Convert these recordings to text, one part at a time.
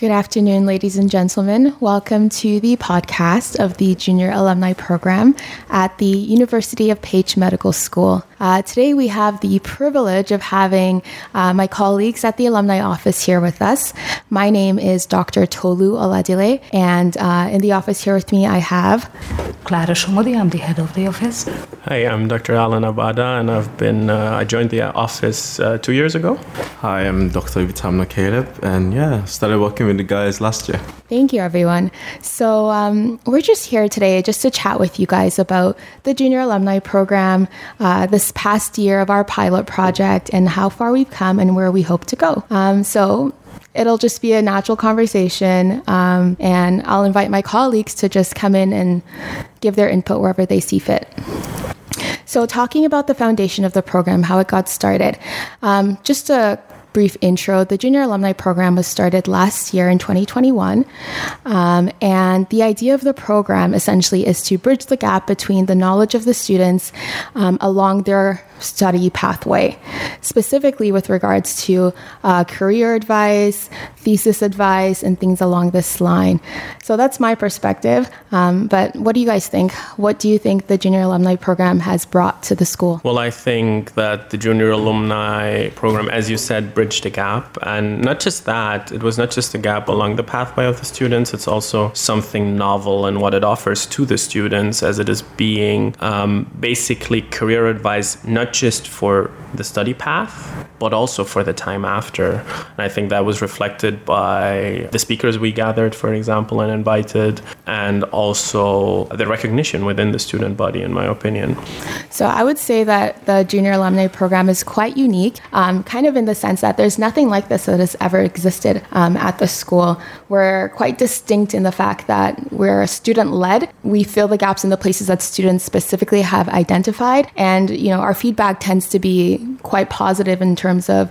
Good afternoon, ladies and gentlemen. Welcome to the podcast of the Junior Alumni Program at the University of Page Medical School. Today we have the privilege of having my colleagues at the alumni office here with us. My name is Dr. Tolu Oladele, and in the office here with me I have... Klára Shomodi, I'm the head of the office. Hi, I'm Dr. Alan Abada, and I've been I joined the office 2 years ago. Hi, I'm Dr. Ibitamuno Caleb, and started working with the guys last year. Thank you, everyone. So we're just here today just to chat with you guys about the Junior Alumni Program, this past year of our pilot project, and how far we've come and where we hope to go. So it'll just be a natural conversation, and I'll invite my colleagues to just come in and give their input wherever they see fit. So talking about the foundation of the program, how it got started, just a brief intro. The Junior Alumni Program was started last year in 2021, and the idea of the program essentially is to bridge the gap between the knowledge of the students along their study pathway, specifically with regards to career advice, thesis advice, and things along this line. So that's my perspective, but what do you guys think? What do you think the Junior Alumni Program has brought to the school? Well, I think that the Junior Alumni Program, as you said, bridged the gap, and not just that, it was not just a gap along the pathway of the students, it's also something novel in what it offers to the students, as it is being basically career advice, not just for the study path, but also for the time after. And I think that was reflected by the speakers we gathered, for example, and invited, and also the recognition within the student body, in my opinion. So I would say that the Junior Alumni Program is quite unique, kind of in the sense that there's nothing like this that has ever existed at the school. We're quite distinct in the fact that we're student-led. We fill the gaps in the places that students specifically have identified, and our feedback tends to be quite positive in terms of,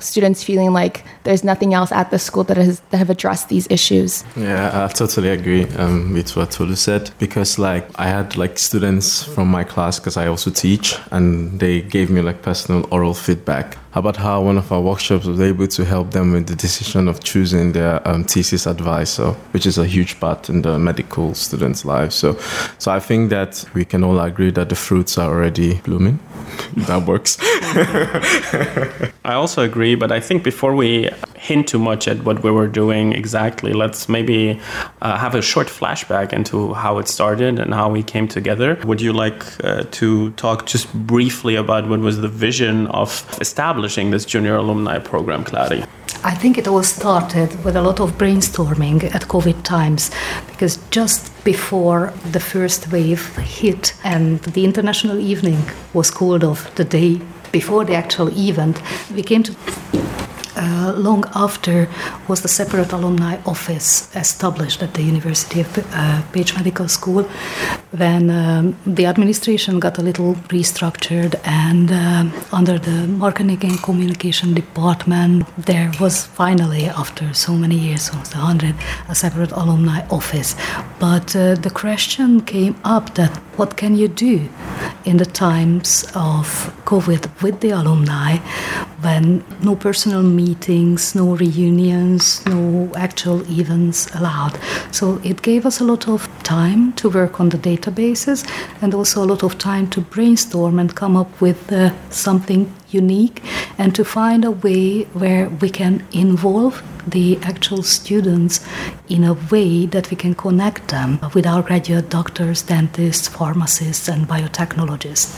students feeling like there's nothing else at the school that have addressed these issues. Yeah, I totally agree with what Tolu said, because I had students from my class, because I also teach, and they gave me personal oral feedback about how one of our workshops was able to help them with the decision of choosing their thesis advisor, which is a huge part in the medical students' lives. So I think that we can all agree that the fruits are already blooming. That works. I also agree, but I think before we hint too much at what we were doing exactly, let's maybe have a short flashback into how it started and how we came together. Would you like to talk just briefly about what was the vision of establishing this Junior Alumni Program, Klára? I think it all started with a lot of brainstorming at COVID times, because just before the first wave hit and the international evening was called off the day before the actual event, we came to... long after was the separate alumni office established at the University of Page Medical School, when the administration got a little restructured, and under the marketing and communication department there was finally, after so many years, almost 100, a separate alumni office. But the question came up that what can you do in the times of COVID with the alumni, when no personal meetings, no reunions, no actual events allowed. So it gave us a lot of time to work on the databases, and also a lot of time to brainstorm and come up with something unique, and to find a way where we can involve the actual students in a way that we can connect them with our graduate doctors, dentists, pharmacists, and biotechnologists.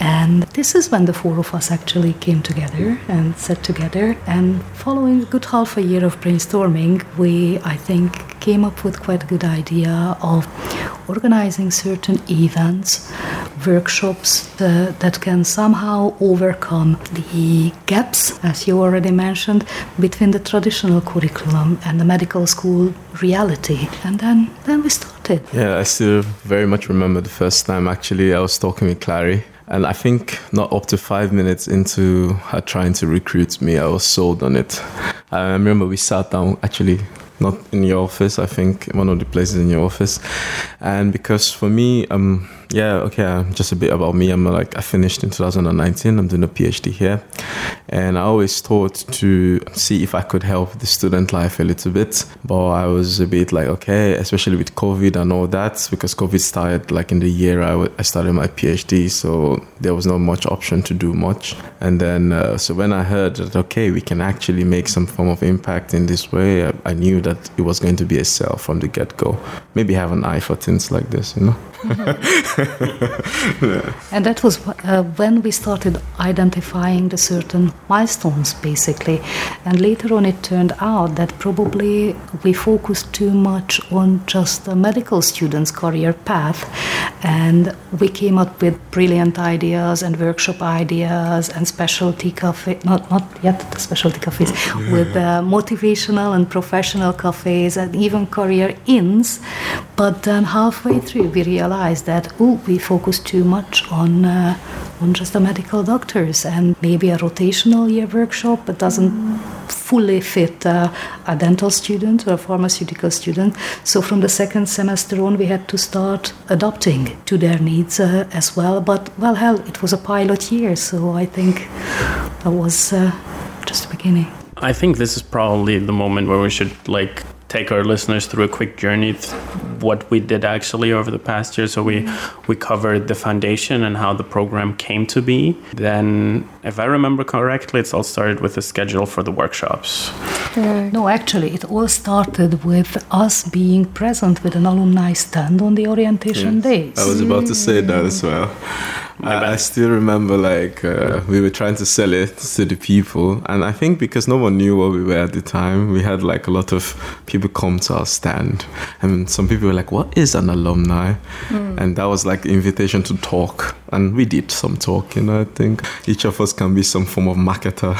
And this is when the four of us actually came together and sat together, and following a good half a year of brainstorming, we, I think, came up with quite a good idea of organizing certain events, workshops that can somehow overcome the gaps, as you already mentioned, between the traditional curriculum and the medical school reality. And then we started. Yeah, I still very much remember the first time, actually, I was talking with Klára. And I think not up to 5 minutes into her trying to recruit me, I was sold on it. I remember we sat down, actually, not in your office, I think, one of the places in your office. And because for me, just a bit about me, I finished in 2019, I'm doing a PhD here. and I always thought to see if I could help the student life a little bit. But I was a bit like, okay, especially with COVID and all that, because COVID started like in the year I started my PhD, so there was not much option to do much. And then so when I heard that, okay, we can actually make some form of impact in this way, I knew that it was going to be a sell from the get-go. Maybe have an eye for things like this, you know. Yeah. And that was when we started identifying the certain milestones, basically. And later on, it turned out that probably we focused too much on just the medical student's career path. And we came up with brilliant ideas and workshop ideas and specialty cafes, not yet the specialty cafes, yeah. With motivational and professional cafes and even career inns. But then halfway through, we realized that, we focus too much on just the medical doctors, and maybe a rotational year workshop that doesn't fully fit a dental student or a pharmaceutical student. So from the second semester on, we had to start adapting to their needs as well. But, well, hell, it was a pilot year, so I think that was just the beginning. I think this is probably the moment where we should, like, take our listeners through a quick journey what we did actually over the past year. So we covered the foundation and how the program came to be. Then, if I remember correctly, it's all started with the schedule for the workshops. No, actually, it all started with us being present with an alumni stand on the orientation days. I was about to say that as well. I still remember, like, we were trying to sell it to the people. And I think because no one knew what we were at the time, we had, like, a lot of people come to our stand. And some people were like, what is an alumni? And that was, like, invitation to talk. And we did some talk, you know. I think each of us can be some form of marketer.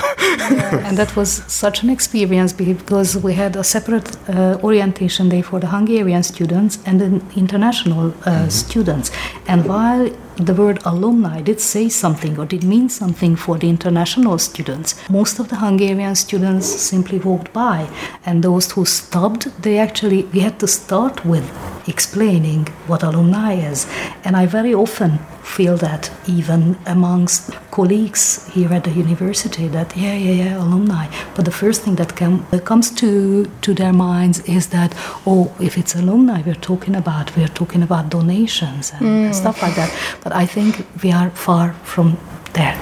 Yeah, and that was such an experience because we had a separate orientation day for the Hungarian students and the international students. And while the word alumni did say something or did mean something for the international students, most of the Hungarian students simply walked by, and those who stopped, we had to start with explaining what alumni is. And I very often feel that even amongst colleagues here at the university, that alumni, but the first thing that comes to their minds is that, if it's alumni, we're talking about donations and stuff like that. But I think we are far from there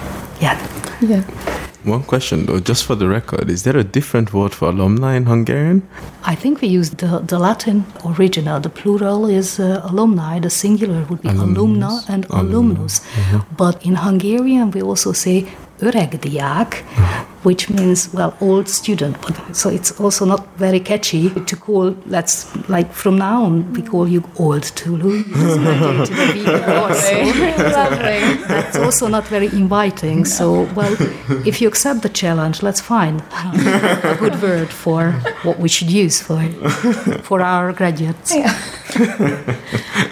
yet. Yeah. One question, though, just for the record. Is there a different word for alumni in Hungarian? I think we use the Latin original. The plural is alumni. The singular would be alumna and alumnus. Mm-hmm. But in Hungarian, we also say öreg diák, which means, well, old student. So it's also not very catchy to call, from now on, we call you old Tulu. That's also not very inviting. So, well, if you accept the challenge, let's find a good word for what we should use for our graduates. Yeah.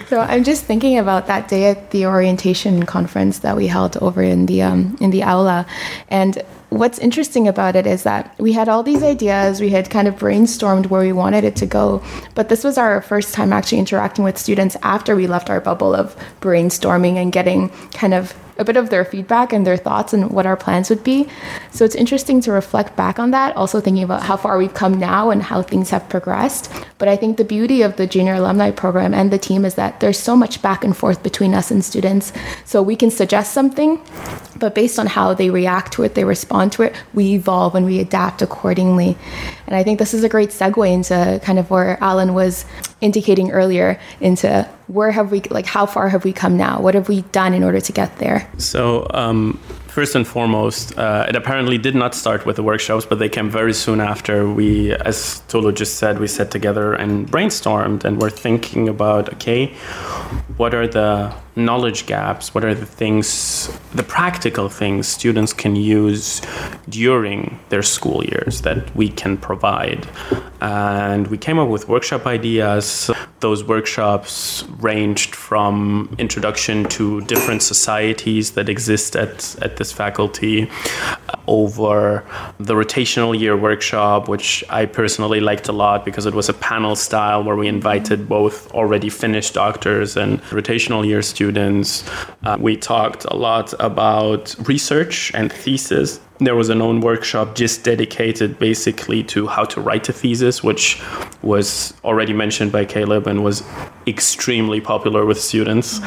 So I'm just thinking about that day at the orientation conference that we held over in the aula. And what's interesting about it is that we had all these ideas, we had kind of brainstormed where we wanted it to go, but this was our first time actually interacting with students after we left our bubble of brainstorming and getting kind of a bit of their feedback and their thoughts and what our plans would be. So it's interesting to reflect back on that, also thinking about how far we've come now and how things have progressed. But I think the beauty of the Junior Alumni Program and the team is that there's so much back and forth between us and students. So we can suggest something, but based on how they react to it, they respond to it, we evolve and we adapt accordingly. And I think this is a great segue into kind of where Alan was indicating earlier, into how far have we come now? What have we done in order to get there? So first and foremost, it apparently did not start with the workshops, but they came very soon after. We, as Tolu just said, we sat together and brainstormed, and we're thinking about, okay, what are the knowledge gaps? What are the things, the practical things students can use during their school years that we can provide? And we came up with workshop ideas. Those workshops ranged from introduction to different societies that exist at this faculty, over the rotational year workshop, which I personally liked a lot because it was a panel style where we invited both already finished doctors and rotational year students. We talked a lot about research and thesis. There was an own workshop just dedicated basically to how to write a thesis, which was already mentioned by Caleb and was extremely popular with students.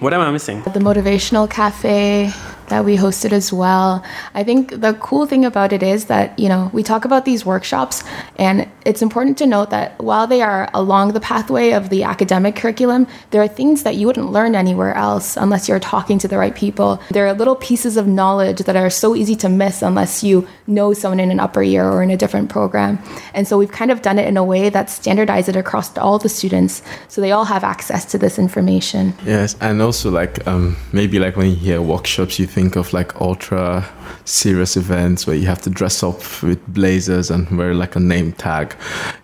What am I missing? The motivational cafe that we hosted as well. I think the cool thing about it is that, you know, we talk about these workshops, and it's important to note that while they are along the pathway of the academic curriculum, there are things that you wouldn't learn anywhere else unless you're talking to the right people. There are little pieces of knowledge that are so easy to miss unless you know someone in an upper year or in a different program. And so we've kind of done it in a way that standardized it across all the students, so they all have access to this information. Yes, and also like maybe like when you hear workshops, you think of like ultra serious events where you have to dress up with blazers and wear like a name tag.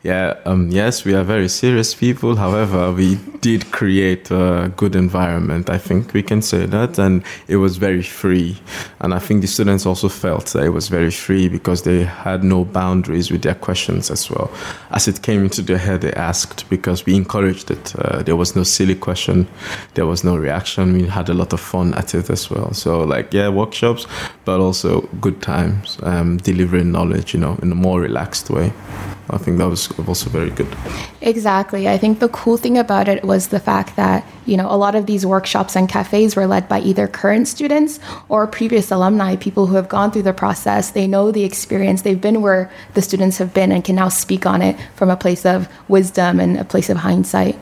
Yes, we are very serious people. However, we did create a good environment. I think we can say that. And it was very free. And I think the students also felt that it was very free because they had no boundaries with their questions as well. As it came into their head, they asked because we encouraged it. There was no silly question. There was no reaction. We had a lot of fun at it as well. So workshops, but also good times, delivering knowledge, you know, in a more relaxed way. I think that was also very good. Exactly. I think the cool thing about it was the fact that, you know, a lot of these workshops and cafes were led by either current students or previous alumni, people who have gone through the process. They know the experience. They've been where the students have been and can now speak on it from a place of wisdom and a place of hindsight.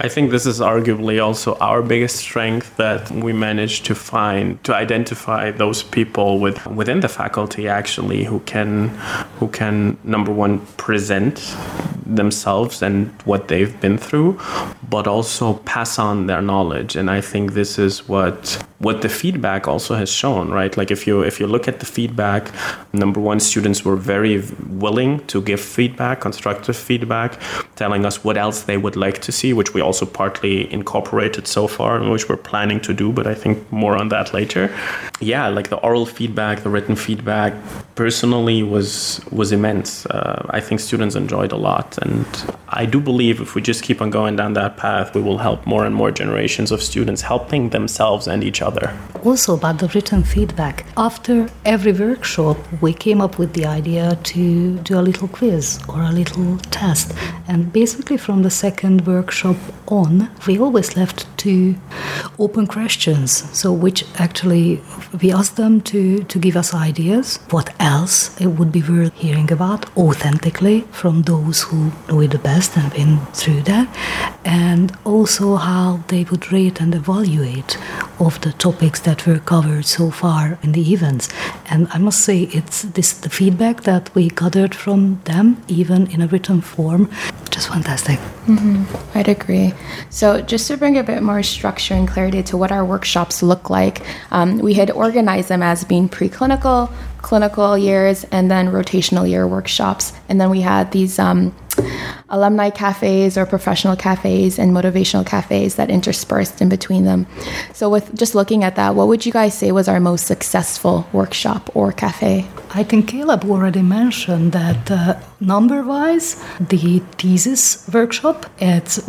I think this is arguably also our biggest strength, that we managed to identify those people within the faculty actually who can number one present themselves and what they've been through, but also pass on their knowledge. And I think this is what the feedback also has shown, right? Like if you look at the feedback, number one, students were very willing to give feedback, constructive feedback, telling us what else they would like to see, which we also partly incorporated so far and which we're planning to do, but I think more on that later. Yeah, like the oral feedback, the written feedback personally was immense. I think students enjoyed a lot. And I do believe if we just keep on going down that path, we will help more and more generations of students helping themselves and each other. Also about the written feedback, after every workshop, we came up with the idea to do a little quiz or a little test. And basically from the second workshop on, we always left to open questions. So which actually we asked them to give us ideas, what else it would be worth hearing about authentically from those who know it the best and been through that, and also how they would rate and evaluate of the topics that were covered so far in the events. And I must say, it's this the feedback that we gathered from them, even in a written form, just fantastic. Mm-hmm. I'd agree. So just to bring a bit more structure and clarity to what our workshops look like, we had organized them as being preclinical, clinical years, and then rotational year workshops. And then we had these alumni cafes or professional cafes and motivational cafes that interspersed in between them. So with just looking at that, what would you guys say was our most successful workshop or cafe? I think Caleb already mentioned that number-wise, the thesis workshop,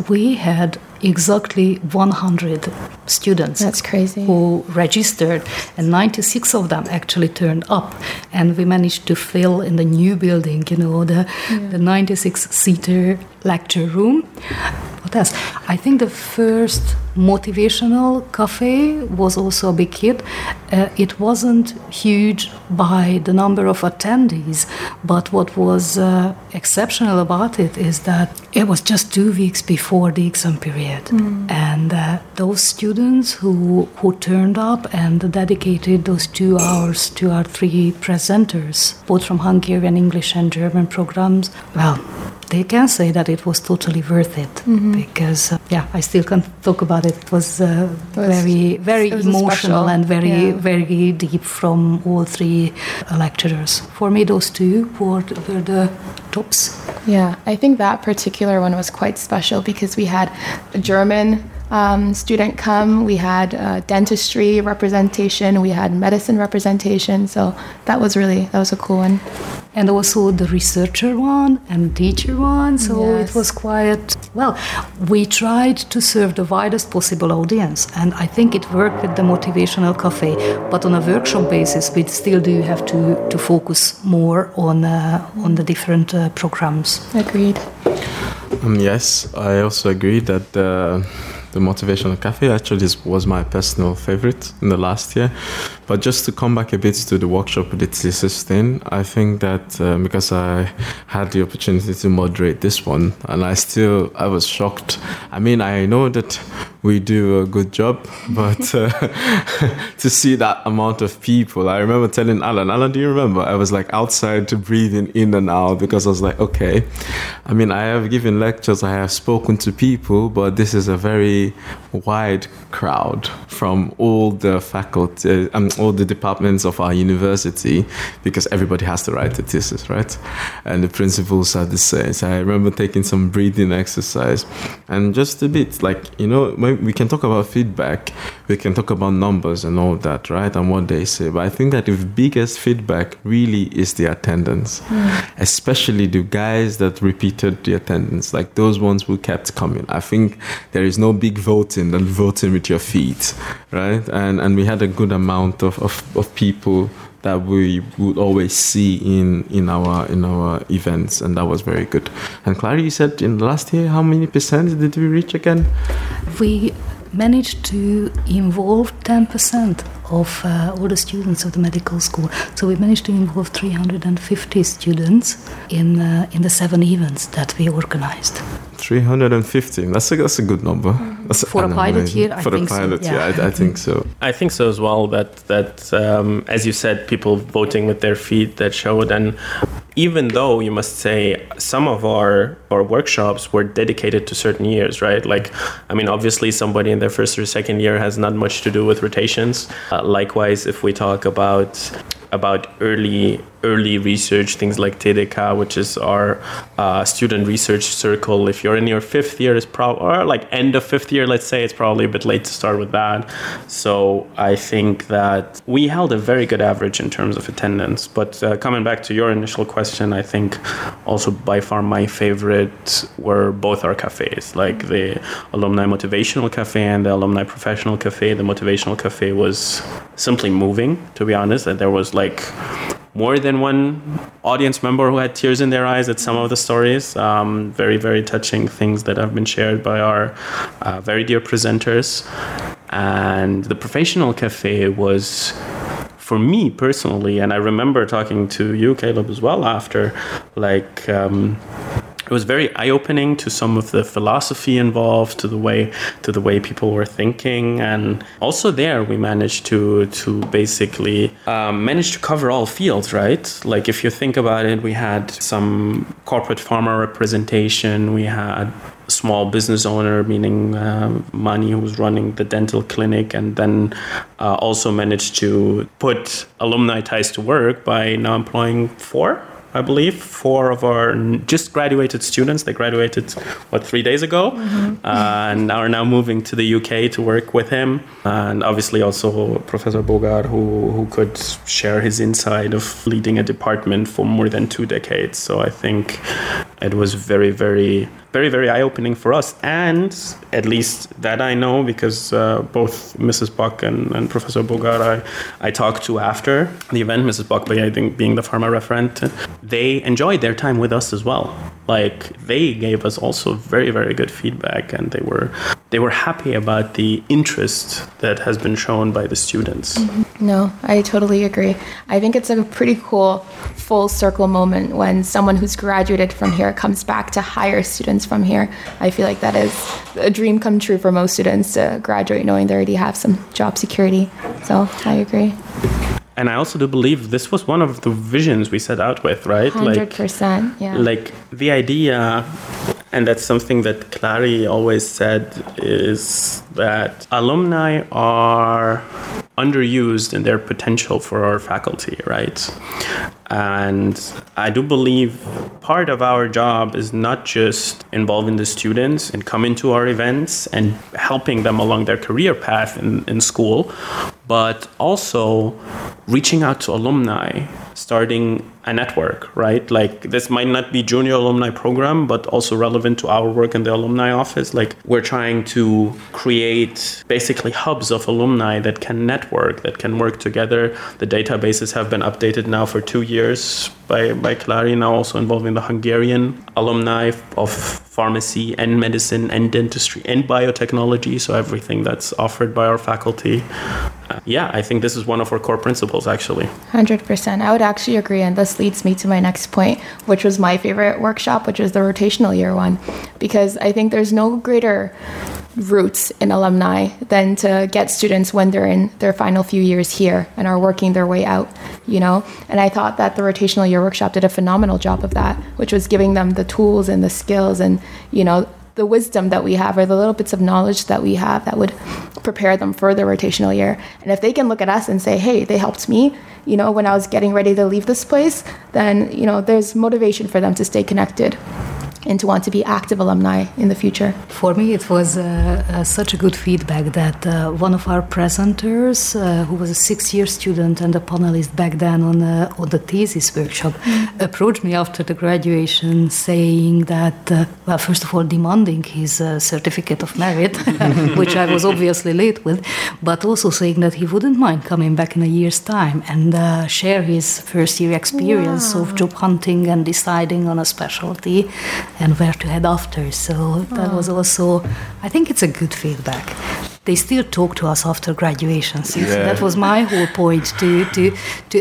we had exactly 100 students. That's crazy. Who registered, and 96 of them actually turned up, and we managed to fill in the new building, you know, the 96-seater lecture room. What else? I think the first motivational cafe was also a big hit. It wasn't huge by the number of attendees, but what was exceptional about it is that it was just 2 weeks before the exam period. Mm. And those students who turned up and dedicated those 2 hours to our three presenters, both from Hungarian, English and German programs, well, they can say that it was totally worth it. Mm-hmm. Because, I still can't talk about it. It was very, very emotional and very, very deep from all three lecturers. For me, those two were the tops. Yeah, I think that particular one was quite special because we had German, student come. We had dentistry representation, we had medicine representation, so that was a cool one. And also the researcher one and teacher one, so yes. It was quite, well, we tried to serve the widest possible audience, and I think it worked with the motivational cafe, but on a workshop basis we still do have to focus more on the different programs. Agreed. Yes, I also agree that the Motivational Cafe actually was my personal favorite in the last year. But just to come back a bit to the workshop with the thesis thing, I think that because I had the opportunity to moderate this one, and I was shocked. I mean, I know that we do a good job, but to see that amount of people, I remember telling Alan, do you remember? I was like outside breathing in and out because I was like, okay. I mean, I have given lectures, I have spoken to people, but this is a very wide crowd from all the faculty and all the departments of our university, because everybody has to write a thesis, right? And the principles are the same. So I remember taking some breathing exercise, and just a bit like, you know, when we can talk about feedback, we can talk about numbers and all that, right? And what they say. But I think that the biggest feedback really is the attendance, especially the guys that repeated the attendance, like those ones who kept coming. I think there is no big voting than voting with your feet, right? And we had a good amount of people that we would always see in our events, and that was very good. And Klára, you said in the last year, how many percent did we reach again? We managed to involve 10% of all the students of the medical school. So we managed to involve 350 students in the 7 events that we organized. 350. That's a good number. That's for a pilot year, I think so. For a pilot year, I think so. I think so as well, that as you said, people voting with their feet, that showed. And even though you must say some of our workshops were dedicated to certain years, right? Like, I mean, obviously somebody in their first or second year has not much to do with rotations. Likewise, if we talk about early research, things like TDK, which is our student research circle. If you're in your 5th year, or like end of 5th year, let's say, it's probably a bit late to start with that. So I think that we held a very good average in terms of attendance. But coming back to your initial question, I think also by far my favorite were both our cafes, like the Alumni Motivational Cafe and the Alumni Professional Cafe. The Motivational Cafe was simply moving, to be honest, and there was like more than one audience member who had tears in their eyes at some of the stories. Very, very touching things that have been shared by our very dear presenters. And the Professional Cafe was, for me personally, and I remember talking to you, Caleb, as well after, like, it was very eye-opening to some of the philosophy involved, to the way people were thinking, and also there we managed to basically manage to cover all fields, right? Like if you think about it, we had some corporate pharma representation, we had small business owner, meaning Mani, who was running the dental clinic, and then also managed to put alumni ties to work by now employing 4 of our just graduated students. They graduated, 3 days ago? Mm-hmm. And are now moving to the UK to work with him. And obviously also Professor Bogart, who could share his insight of leading a department for more than 2 decades. So I think it was very, very, very, very eye-opening for us. And at least that I know, because both Mrs. Buck and Professor Bogart I talked to after the event. Mrs. Buck, I think, being the pharma referent, they enjoyed their time with us as well. Like, they gave us also very, very good feedback, and they were happy about the interest that has been shown by the students. Mm-hmm. No, I totally agree. I think it's a pretty cool full circle moment when someone who's graduated from here comes back to hire students from here. I feel like that is a dream come true for most students to graduate knowing they already have some job security. So I agree. And I also do believe this was one of the visions we set out with, right? 100%, yeah. Like the idea, and that's something that Klára always said, is that alumni are underused in their potential for our faculty, right? And I do believe part of our job is not just involving the students and coming to our events and helping them along their career path in school, but also reaching out to alumni, starting a network, right? Like, this might not be Junior Alumni Program, but also relevant to our work in the alumni office. Like, we're trying to create basically hubs of alumni that can network, that can work together. The databases have been updated now for 2 years by Klára, now also involving the Hungarian alumni of pharmacy and medicine and dentistry and biotechnology, so everything that's offered by our faculty. I think this is one of our core principles, actually. 100%. I would actually agree, and this leads me to my next point, which was my favorite workshop, which is the rotational year one, because I think there's no greater roots in alumni than to get students when they're in their final few years here and are working their way out, you know? And I thought that the rotational year workshop did a phenomenal job of that, which was giving them the tools and the skills and, you know, the wisdom that we have or the little bits of knowledge that we have that would prepare them for the rotational year. And if they can look at us and say, hey, they helped me, you know, when I was getting ready to leave this place, then, you know, there's motivation for them to stay connected and to want to be active alumni in the future. For me, it was such a good feedback that one of our presenters, who was a six-year student and a panelist back then on the thesis workshop, approached me after the graduation saying that, well, first of all, demanding his certificate of merit, which I was obviously late with, but also saying that he wouldn't mind coming back in a year's time and share his first-year experience of job hunting and deciding on a specialty and where to head after. So that was also, I think it's a good feedback. They still talk to us after graduation. So that was my whole point, to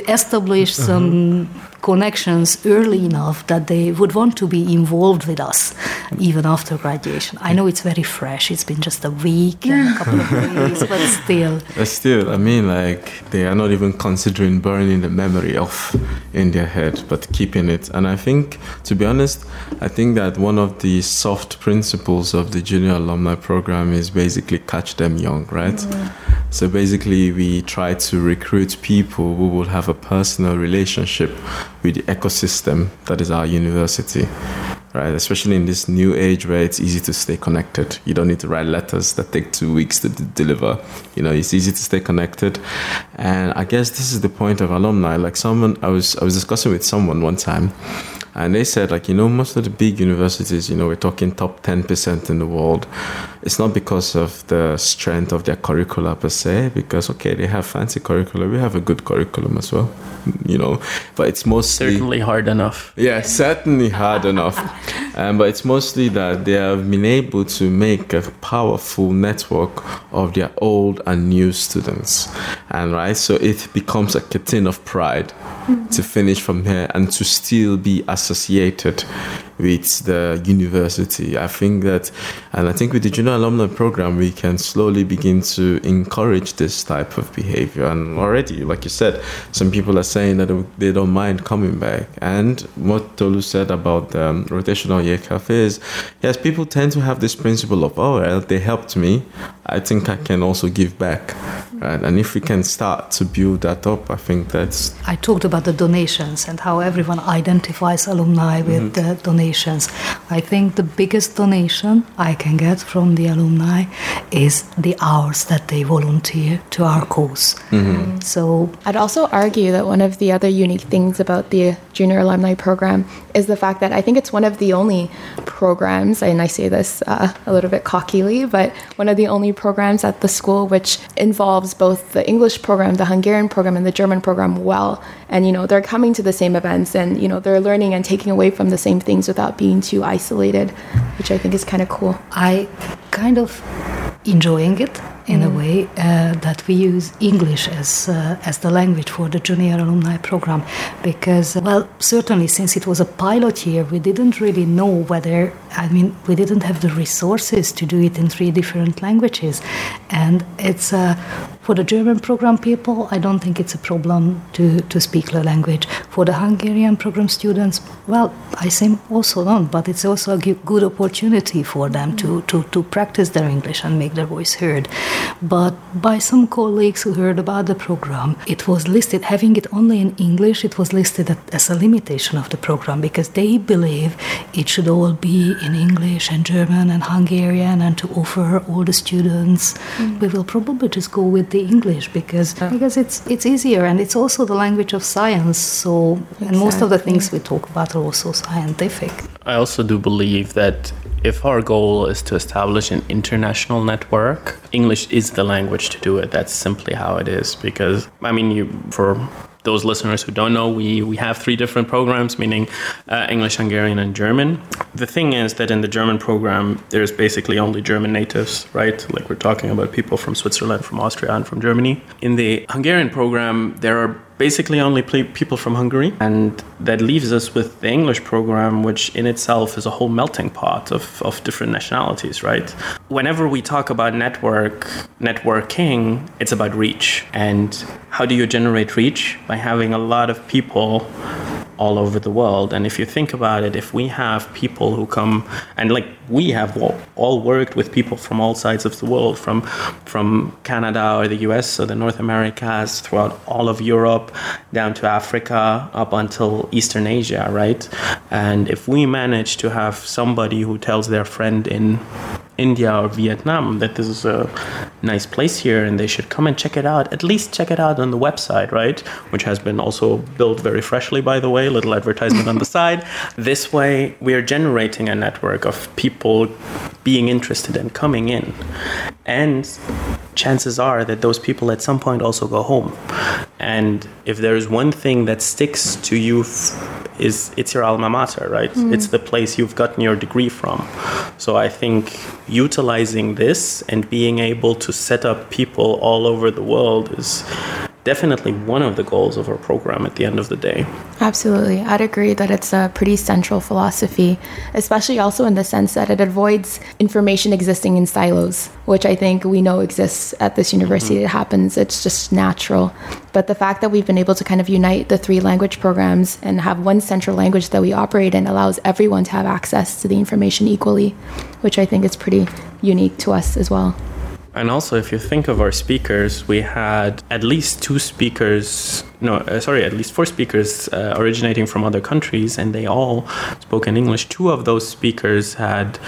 establish some connections early enough that they would want to be involved with us even after graduation. I know it's very fresh. It's been just a week and a couple of days, but still. I mean, like, they are not even considering burning the memory off in their head, but keeping it. And I think, to be honest, I think that one of the soft principles of the Junior Alumni Program is basically catch them young, right? So basically, we try to recruit people who will have a personal relationship with the ecosystem that is our university, right? Especially in this new age where it's easy to stay connected. You don't need to write letters that take 2 weeks to deliver. You know, it's easy to stay connected. And I guess this is the point of alumni. Like, someone, I was discussing with someone one time, and they said, like, you know, most of the big universities, you know, we're talking top 10% in the world. It's not because of the strength of their curricula per se, because, okay, they have fancy curricula. We have a good curriculum as well, you know, but it's mostly... Certainly hard enough. Yeah, certainly hard enough. But it's mostly that they have been able to make a powerful network of their old and new students. And, right, so it becomes a curtain of pride to finish from here and to still be associated with the university. I think that, and I think with the Junior Alumni Program, we can slowly begin to encourage this type of behavior. And already, like you said, some people are saying that they don't mind coming back. And what Tolu said about the rotational year cafes, yes, people tend to have this principle of, oh, well, they helped me, I think I can also give back. Right? And if we can start to build that up, I think that's... I talked about the donations and how everyone identifies alumni with donations. I think the biggest donation I can get from the alumni is the hours that they volunteer to our cause. So I'd also argue that one of the other unique things about the Junior Alumni Program is the fact that I think it's one of the only programs, and I say this a little bit cockily, but one of the only programs at the school which involves both the English program, the Hungarian program, and the German program well. And, you know, they're coming to the same events and, you know, they're learning and taking away from the same things without being too isolated, which I think is kind of cool. I kind of enjoying it in a way that we use English as the language for the Junior Alumni Program, because, well, certainly since it was a pilot year, we didn't really know whether, I mean, we didn't have the resources to do it in 3 different languages. And it's For the German program people, I don't think it's a problem to speak the language. For the Hungarian program students, well, I say also not, but it's also a good opportunity for them to practice their English and make their voice heard. But by some colleagues who heard about the program, it was listed, having it only in English, it was listed as a limitation of the program because they believe it should all be in English and German and Hungarian, and to offer all the students, we will probably just go with the English because it's easier, and it's also the language of science. So exactly. And most of the things we talk about are also scientific. I also do believe that if our goal is to establish an international network, English is the language to do it. That's simply how it is. Because, I mean, for those listeners who don't know, we have three different programs, meaning English, Hungarian, and German. The thing is that in the German program, there's basically only German natives, right? Like we're talking about people from Switzerland, from Austria, and from Germany. In the Hungarian program, there are basically only people from Hungary. And that leaves us with the English program, which in itself is a whole melting pot of different nationalities, right? Whenever we talk about networking, it's about reach. And how do you generate reach? By having a lot of people all over the world. And if you think about it, if we have people who come, and like we have all worked with people from all sides of the world, from Canada or the US, so the North Americas, throughout all of Europe, down to Africa, up until Eastern Asia, right? And if we manage to have somebody who tells their friend in India or Vietnam that this is a nice place here and they should come and check it out, at least check it out on the website, right? Which has been also built very freshly, by the way, little advertisement on the side. This way, we are generating a network of people being interested and coming in. And chances are that those people at some point also go home. And if there is one thing that sticks to you, it's your alma mater, right? It's the place you've gotten your degree from. So I think utilizing this and being able to set up people all over the world is definitely one of the goals of our program at the end of the day. Absolutely. I'd agree that it's a pretty central philosophy, especially also in the sense that it avoids information existing in silos, which I think we know exists at this university. It happens. It's just natural. But the fact that we've been able to kind of unite the three language programs and have one central language that we operate in allows everyone to have access to the information equally, which I think is pretty unique to us as well. And also, if you think of our speakers, we had at least four speakers originating from other countries, and they all spoke in English. Two of those speakers had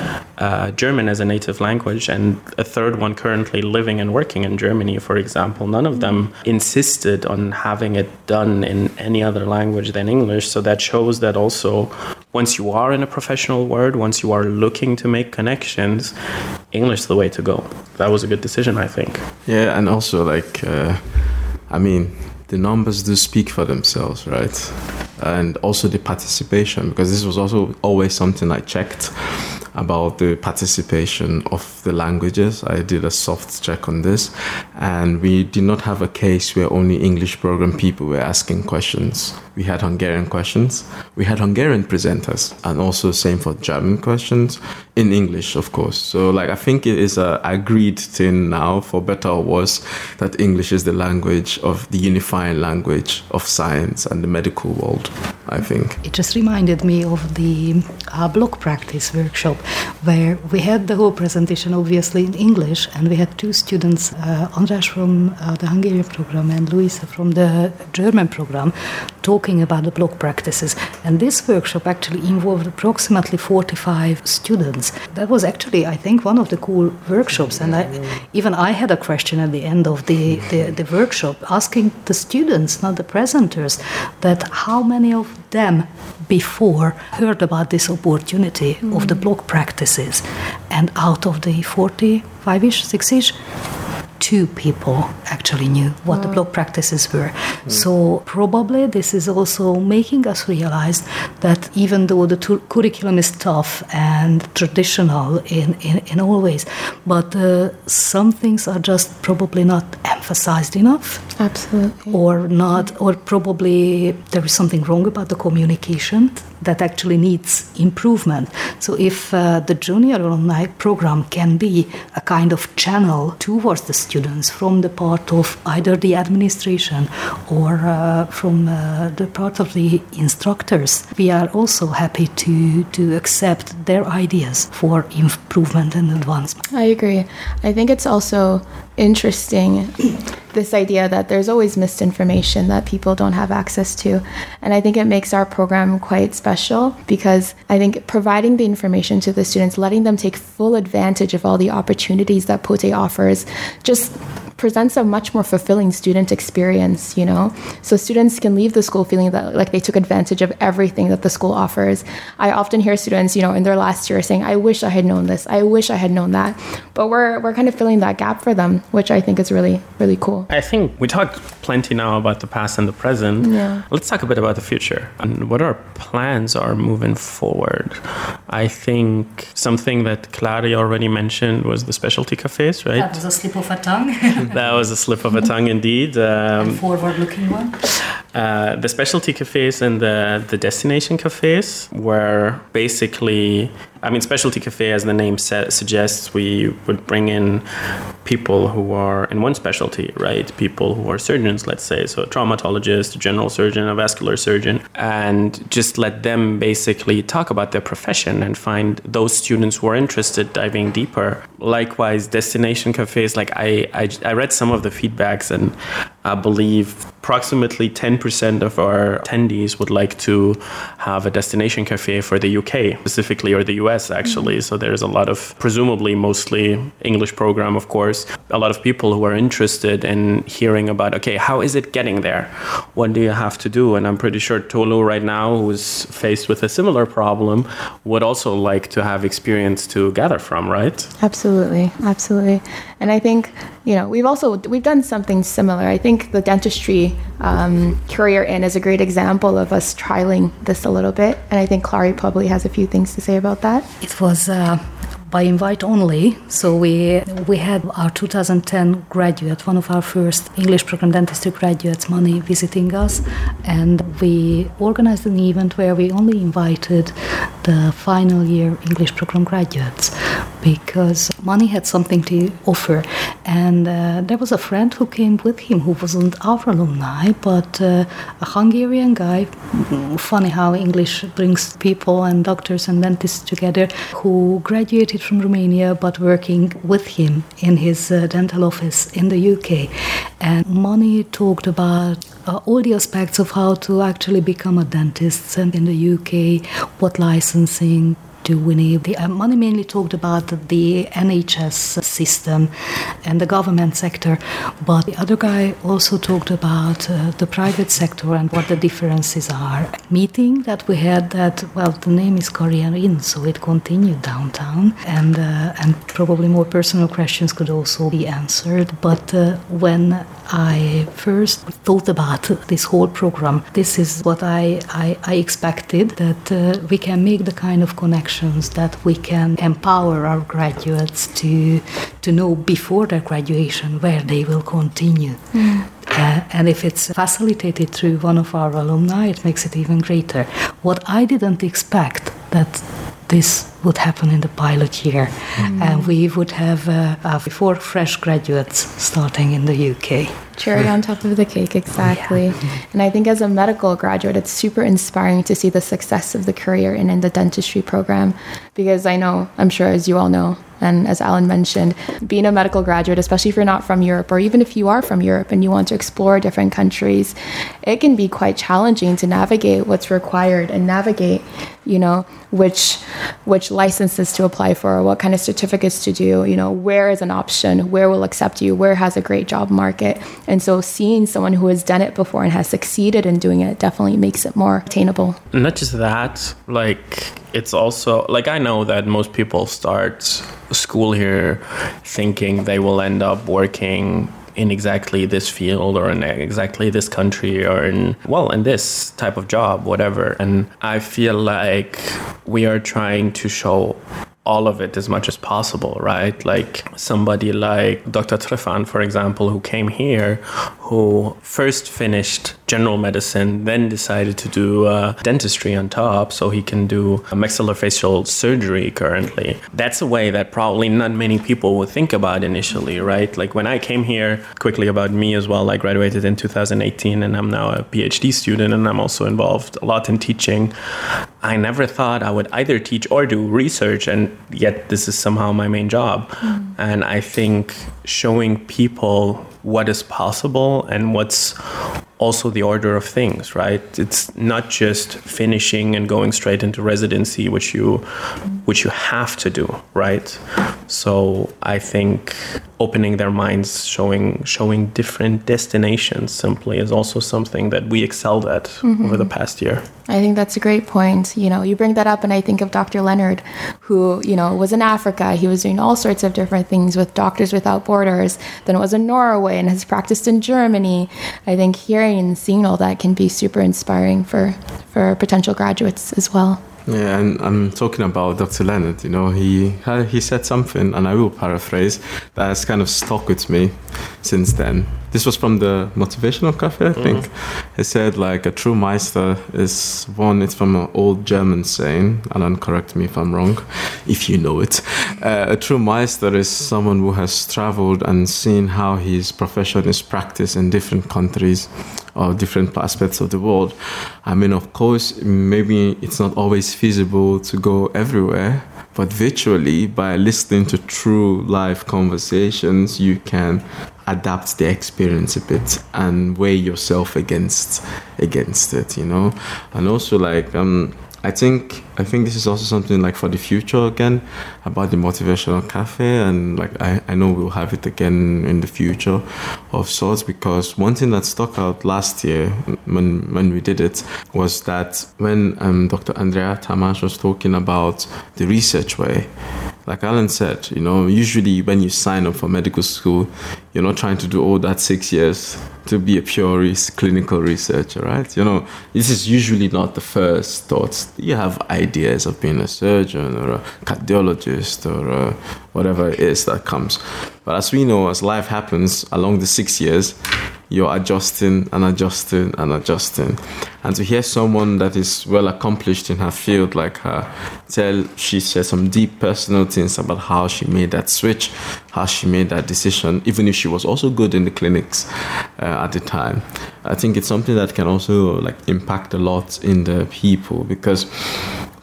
German as a native language, and a third one currently living and working in Germany, for example. None of them insisted on having it done in any other language than English, so that shows that also once you are in a professional world, once you are looking to make connections, English is the way to go. That was a good decision, I think. Yeah, and also, like, the numbers do speak for themselves, right? And also the participation, because this was also always something I checked about the participation of the languages. I did a soft check on this, and we did not have a case where only English program people were asking questions. We had Hungarian questions, we had Hungarian presenters, and also same for German questions in English, of course. So like, I think it is a agreed thing now, for better or worse, that English is the language of the unifying language of science and the medical world, I think. It just reminded me of the block practice workshop, where we had the whole presentation obviously in English, and we had two students, András from the Hungarian program and Luisa from the German program, talking about the block practices. And this workshop actually involved approximately 45 students. That was actually, I think, one of the cool workshops. And I had a question at the end of the workshop, asking the students, not the presenters, that how many of them before heard about this opportunity of the block practices. And out of the 45-ish, 6-ish, two people actually knew what the block practices were. So probably this is also making us realize that even though the curriculum is tough and traditional in all ways, but some things are just probably not emphasized enough. Absolutely. Or probably there is something wrong about the communication that actually needs improvement. So if the Junior Alumni Program can be a kind of channel towards the students from the part of either the administration or from the part of the instructors, we are also happy to accept their ideas for improvement and advancement. I agree. I think it's also interesting, this idea that there's always misinformation that people don't have access to. And I think it makes our program quite special because I think providing the information to the students, letting them take full advantage of all the opportunities that POTE offers, just presents a much more fulfilling student experience, you know? So students can leave the school feeling that like they took advantage of everything that the school offers. I often hear students, you know, in their last year saying, I wish I had known this, I wish I had known that. But we're kind of filling that gap for them, which I think is really, really cool. I think we talked plenty now about the past and the present. Yeah. Let's talk a bit about the future and what our plans are moving forward. I think something that Klára already mentioned was the specialty cafes, right? That was a slip of a tongue. That was a slip of a tongue indeed. A forward-looking one. The specialty cafes and the destination cafes were basically... I mean, specialty cafe, as the name suggests, we would bring in people who are in one specialty, right? People who are surgeons, let's say, so a traumatologist, a general surgeon, a vascular surgeon, and just let them basically talk about their profession and find those students who are interested diving deeper. Likewise, destination cafes, like I read some of the feedbacks, and I believe approximately 10% of our attendees would like to have a destination cafe for the UK specifically, or the US actually. Mm-hmm. So there's a lot of, presumably mostly English program, of course, a lot of people who are interested in hearing about, okay, how is it getting there? What do you have to do? And I'm pretty sure Tolu right now, who's faced with a similar problem, would also like to have experience to gather from, right? Absolutely. Absolutely. And I think, you know, we've done something similar. I think the dentistry career in is a great example of us trialing this a little bit. And I think Klára probably has a few things to say about that. It was by invite only. So we had our 2010 graduate, one of our first English program dentistry graduates, Mani, visiting us. And we organized an event where we only invited the final year English program graduates because Mani had something to offer. And there was a friend who came with him who wasn't our alumni, but a Hungarian guy. Funny how English brings people and doctors and dentists together, who graduated from Romania, but working with him in his dental office in the UK. And Mani talked about all the aspects of how to actually become a dentist and in the UK, what licensing do we need. Mani mainly talked about the NHS system and the government sector, but the other guy also talked about the private sector and what the differences are. Meeting that we had, that, well, the name is Korean Inn, so it continued downtown, and probably more personal questions could also be answered. But when I first thought about this whole program, this is what I expected, that we can make the kind of connection that we can empower our graduates to know before their graduation where they will continue. Mm. And if it's facilitated through one of our alumni, it makes it even greater. What I didn't expect, that this would happen in the pilot year. Mm. And we would have 4 fresh graduates starting in the UK. Cherry on top of the cake, exactly. Oh, yeah. And I think as a medical graduate, it's super inspiring to see the success of the career in the dentistry program, because I know, I'm sure as you all know, and as Alan mentioned, being a medical graduate, especially if you're not from Europe, or even if you are from Europe and you want to explore different countries, it can be quite challenging to navigate what's required and navigate, you know, which licenses to apply for, what kind of certificates to do, you know, where is an option, where will accept you, where has a great job market. And so seeing someone who has done it before and has succeeded in doing it definitely makes it more attainable. Not just that, like, it's also, like, I know that most people start school here thinking they will end up working in exactly this field or in exactly this country or in this type of job, whatever. And I feel like we are trying to show all of it as much as possible, right? Like somebody like Dr. Trefan, for example, who came here, who first finished general medicine, then decided to do dentistry on top, so he can do maxillofacial surgery currently. That's a way that probably not many people would think about initially, right? Like when I came here, quickly about me as well, I graduated in 2018 and I'm now a PhD student and I'm also involved a lot in teaching. I never thought I would either teach or do research, and yet this is somehow my main job. Mm. And I think showing people what is possible and what's also the order of things, right? It's not just finishing and going straight into residency, which you have to do, right? So I think opening their minds, showing different destinations simply is also something that we excelled at over the past year. I think that's a great point. You know, you bring that up and I think of Dr. Leonard, who, you know, was in Africa. He was doing all sorts of different things with Doctors Without Borders, then was in Norway and has practiced in Germany. I think hearing and seeing all that can be super inspiring for potential graduates as well. Yeah, and I'm talking about Dr. Leonard, you know, he said something, and I will paraphrase, that has kind of stuck with me since then. This was from the Motivational Cafe, I think. He said, like, a true Meister is one, it's from an old German saying, Alan, correct me if I'm wrong, if you know it. A true Meister is someone who has traveled and seen how his profession is practiced in different countries or different aspects of the world. I mean, of course, maybe it's not always feasible to go everywhere, but virtually, by listening to true live conversations, you can adapt the experience a bit and weigh yourself against it, you know. And also, like, I think this is also something like for the future again about the Motivational Cafe, and like I know we'll have it again in the future of sorts, because one thing that stuck out last year when we did it was that when Dr. Andrea Tamás was talking about the research way, like Alan said, you know, usually when you sign up for medical school, you're not trying to do all that 6 years to be a pure clinical researcher, right? You know, this is usually not the first thoughts. You have ideas of being a surgeon or a cardiologist or whatever it is that comes. But as we know, as life happens along the 6 years, you're adjusting. And to hear someone that is well accomplished in her field like her tell, she said some deep personal things about how she made that switch, how she made that decision, even if she was also good in the clinics at the time. I think it's something that can also like impact a lot in the people, because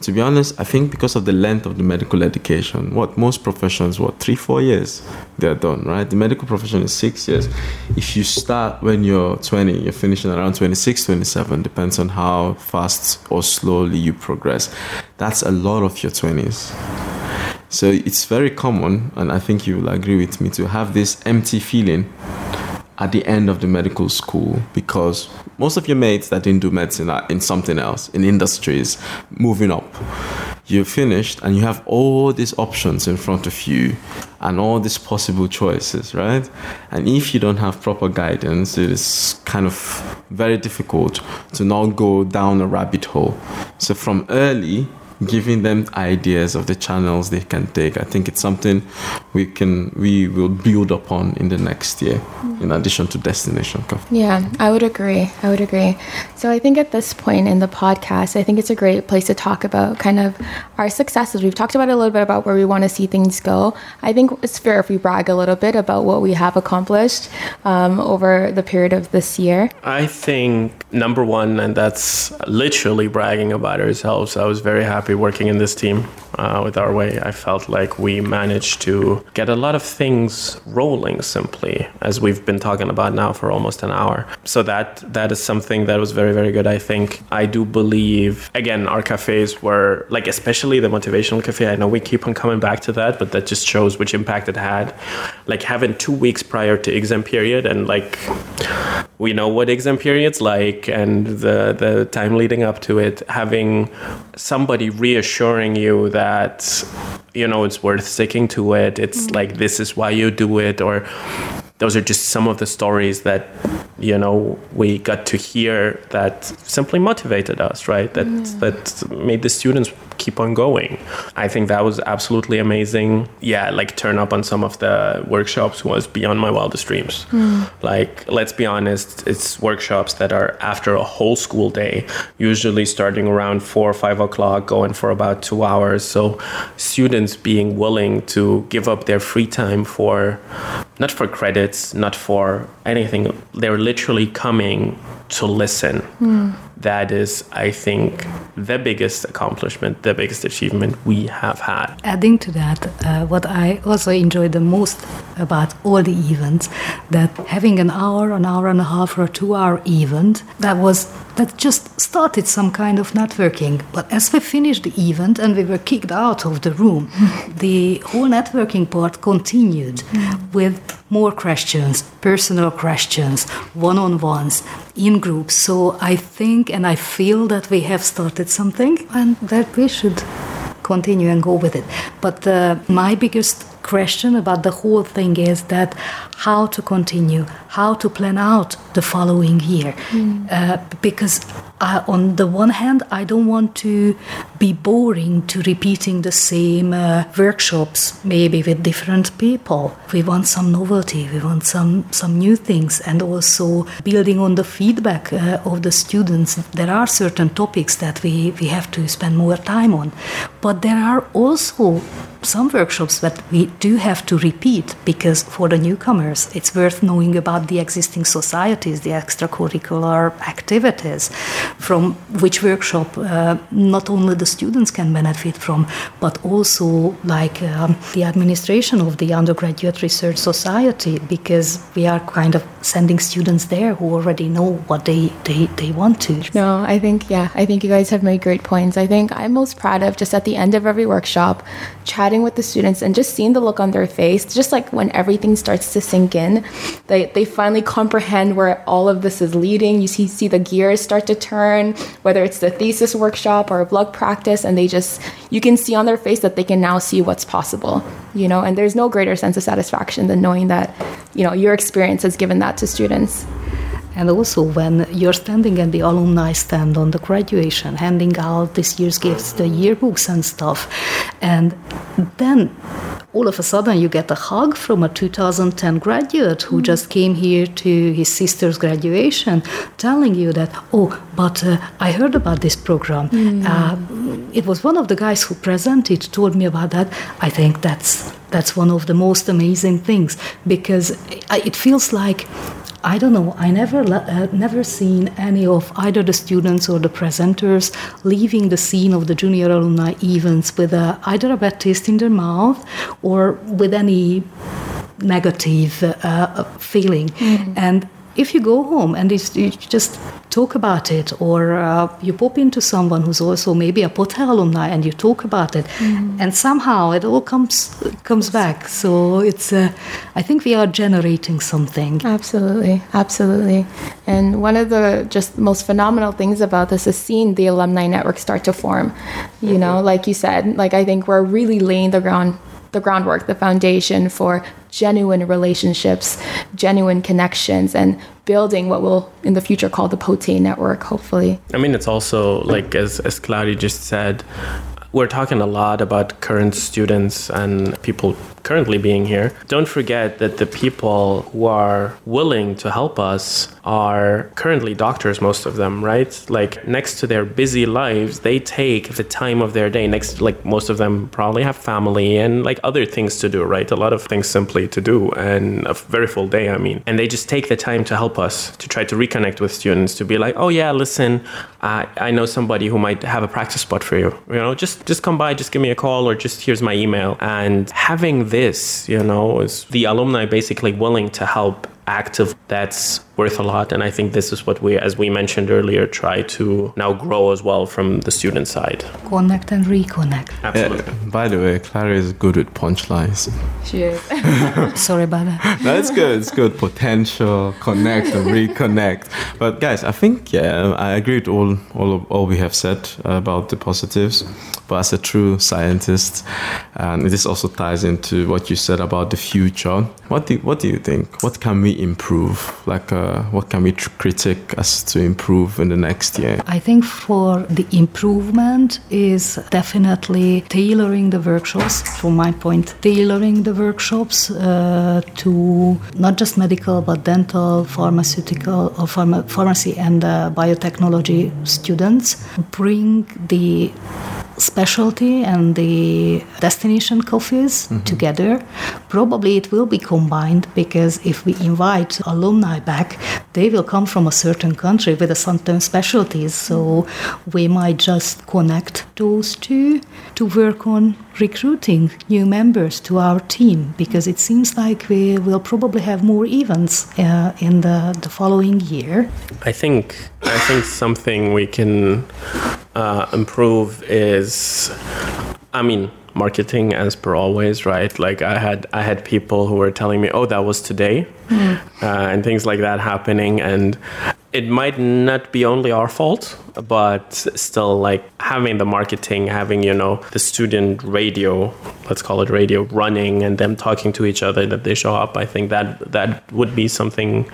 to be honest, I think because of the length of the medical education, most professions, 3-4 years, they're done, right? The medical profession is 6 years. If you start when you're 20, you're finishing around 26, 27, depends on how fast or slowly you progress. That's a lot of your 20s. So it's very common, and I think you will agree with me, to have this empty feeling at the end of the medical school, because most of your mates that didn't do medicine are in something else, in industries, moving up. You're finished and you have all these options in front of you and all these possible choices, right? And if you don't have proper guidance, it is kind of very difficult to not go down a rabbit hole. So from early, giving them ideas of the channels they can take, I think it's something we will build upon in the next year, in addition to Destination Cafe. Yeah, I would agree. So I think at this point in the podcast, I think it's a great place to talk about kind of our successes. We've talked about a little bit about where we want to see things go. I think it's fair if we brag a little bit about what we have accomplished over the period of this year. I think number one, and that's literally bragging about ourselves, I was very happy working in this team with our way. I felt like we managed to get a lot of things rolling simply, as we've been talking about now for almost an hour. So that is something that was very, very good, I think. I do believe, again, our cafes were, like, especially the Motivational Cafe, I know we keep on coming back to that, but that just shows which impact it had. Like, having 2 weeks prior to exam period, and like, we know what exam period's like, and the time leading up to it, having somebody reassuring you that, you know, it's worth sticking to it. It's like, this is why you do it, or those are just some of the stories that we got to hear that simply motivated us, right? That made the students keep on going. I think that was absolutely amazing. Yeah, like turn up on some of the workshops was beyond my wildest dreams. Like, let's be honest, it's workshops that are after a whole school day, usually starting around 4 or 5 o'clock, going for about 2 hours. So students being willing to give up their free time for, not for credits, not for anything. They're literally coming to listen. That is, I think, the biggest accomplishment, the biggest achievement we have had. Adding to that, what I also enjoyed the most about all the events, that having an hour and a half, or a 2 hour event, that just started some kind of networking. But as we finished the event and we were kicked out of the room, the whole networking part continued with more questions, personal questions, one-on-ones, in groups. So I think and I feel that we have started something and that we should continue and go with it. But my biggest question about the whole thing is that how to continue, how to plan out the following year. Because on the one hand, I don't want to be boring to repeating the same workshops, maybe with different people. We want some novelty, we want some new things, and also building on the feedback of the students. There are certain topics that we have to spend more time on, but there are also some workshops that we do have to repeat, because for the newcomers it's worth knowing about the existing societies, the extracurricular activities, from which workshop not only the students can benefit from, but also like the administration of the undergraduate research society, because we are kind of sending students there who already know what they want to. No, I think you guys have made great points. I think I'm most proud of just at the end of every workshop, chatting with the students and just seeing the look on their face, just like when everything starts to sink in, they finally comprehend where all of this is leading. You see the gears start to turn, whether it's the thesis workshop or a blog practice, and you can see on their face that they can now see what's possible, and there's no greater sense of satisfaction than knowing that, your experience has given that to students. And also when you're standing at the alumni stand on the graduation, handing out this year's gifts, the yearbooks and stuff, and then all of a sudden you get a hug from a 2010 graduate who just came here to his sister's graduation, telling you that, I heard about this program. It was one of the guys who presented, told me about that. I think that's one of the most amazing things, because it feels like, I don't know, I never seen any of either the students or the presenters leaving the scene of the Junior Alumni events with either a bad taste in their mouth or with any negative feeling. And if you go home and you just talk about it, or you pop into someone who's also maybe a Potter alumni and you talk about it, and somehow it all comes back. So it's, I think we are generating something. Absolutely, absolutely. And one of the just most phenomenal things about this is seeing the alumni network start to form. Like you said, like I think we're really laying the groundwork, the foundation for genuine relationships, genuine connections, and building what we'll in the future call the POTE network, hopefully. I mean, it's also like, as Klára just said, we're talking a lot about current students and people currently being here. Don't forget that the people who are willing to help us are currently doctors, most of them, right? Like, next to their busy lives, they take the time of their day. Most of them probably have family and like other things to do, right? A lot of things simply to do, and a very full day, I mean. And they just take the time to help us, to try to reconnect with students, to be like, oh yeah, listen, I know somebody who might have a practice spot for you. Just come by, just give me a call, or just here's my email. And having this, is the alumni basically willing to help active, that's worth a lot. And I think this is what we, as we mentioned earlier, try to now grow as well from the student side. Connect and reconnect. Absolutely. By the way, Klára is good with punchlines. She is. Sorry about that. No, it's good. It's good. Potential, connect and reconnect. But guys, I think, I agree with all we have said about the positives. But as a true scientist, and this also ties into what you said about the future, what do you think? What can we improve? Like what can we critique as to improve in the next year? I think for the improvement is definitely tailoring the workshops, from my point, tailoring the workshops to not just medical but dental, pharmaceutical, or pharmacy and biotechnology students. Bring the specialty and the destination coffees mm-hmm. together. Probably it will be combined, because if we invite alumni back, they will come from a certain country with a certain specialties, so we might just connect those two to work on recruiting new members to our team, because it seems like we will probably have more events in the following year. I think something we can improve is, marketing as per always, right? Like I had people who were telling me, oh, that was today, and things like that happening. And it might not be only our fault, but still, like, having the marketing, having, the student radio, let's call it radio, running and them talking to each other that they show up. I think that would be something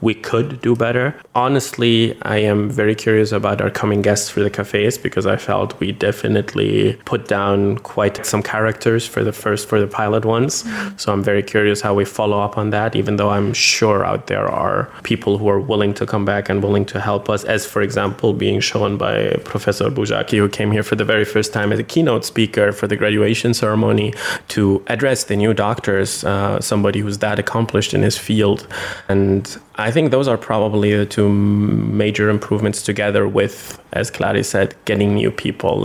we could do better. Honestly, I am very curious about our coming guests for the cafes, because I felt we definitely put down quite some characters for the pilot ones. So I'm very curious how we follow up on that, even though I'm sure out there are people who are willing to come back and willing to help us, as, for example, being shown by Professor Buzaki, who came here for the very first time as a keynote speaker for the graduation ceremony to address the new doctors, somebody who's that accomplished in his field. And I think those are probably the two major improvements, together with, as Klára said, getting new people,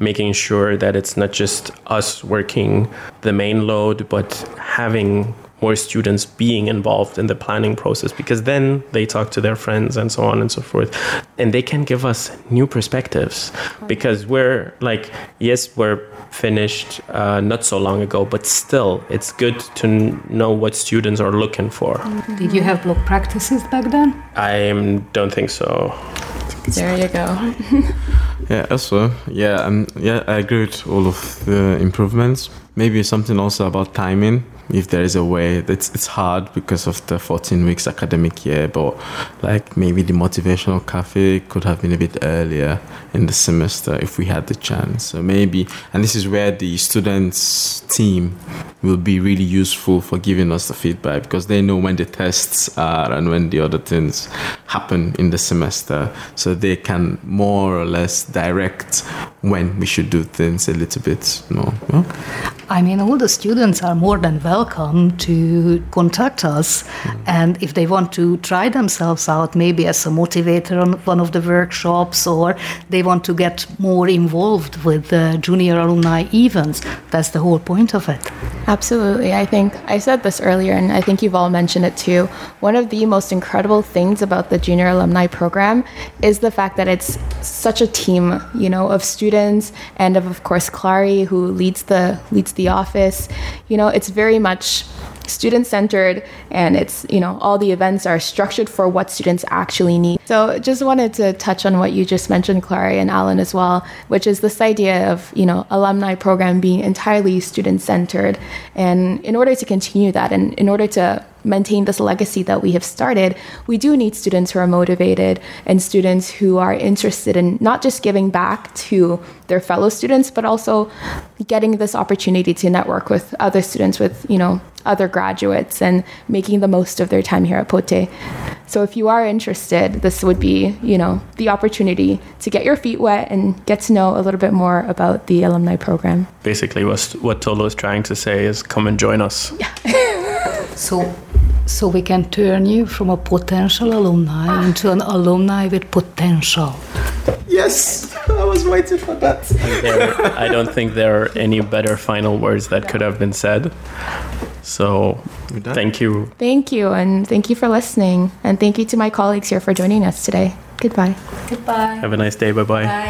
making sure that it's not just us working the main load, but having more students being involved in the planning process, because then they talk to their friends and so on and so forth. And they can give us new perspectives, because we're we're finished not so long ago, but still it's good to know what students are looking for. Did you have block practices back then? I don't think so. There you go. Yeah, also, I agree with all of the improvements. Maybe something also about timing, if there is a way. It's hard because of the 14 weeks academic year, but maybe the motivational cafe could have been a bit earlier in the semester if we had the chance. So maybe, and this is where the students' team will be really useful for giving us the feedback, because they know when the tests are and when the other things happen in the semester. So they can more or less direct when we should do things a little bit more. All the students are more than welcome to contact us. And if they want to try themselves out, maybe as a motivator on one of the workshops, or they want to get more involved with the junior alumni events, that's the whole point of it. Absolutely. I think I said this earlier, and I think you've all mentioned it too. One of the most incredible things about the Junior Alumni Program is the fact that it's such a team, of students, and of course, Klára, who leads the office. It's very much student-centered, and it's, all the events are structured for what students actually need. So just wanted to touch on what you just mentioned, Klára and Alan, as well, which is this idea of, alumni program being entirely student-centered. And in order to continue that, and in order to maintain this legacy that we have started, we do need students who are motivated and students who are interested in not just giving back to their fellow students, but also getting this opportunity to network with other students, with other graduates, and making the most of their time here at Pote. So if you are interested, this would be the opportunity to get your feet wet and get to know a little bit more about the alumni program. Basically, what Tolu is trying to say is, come and join us. Yeah. So we can turn you from a potential alumni into an alumni with potential. Yes, I was waiting for that. I don't think there are any better final words that could have been said. So thank you. Thank you, and thank you for listening. And thank you to my colleagues here for joining us today. Goodbye. Have a nice day. Bye-bye. Bye.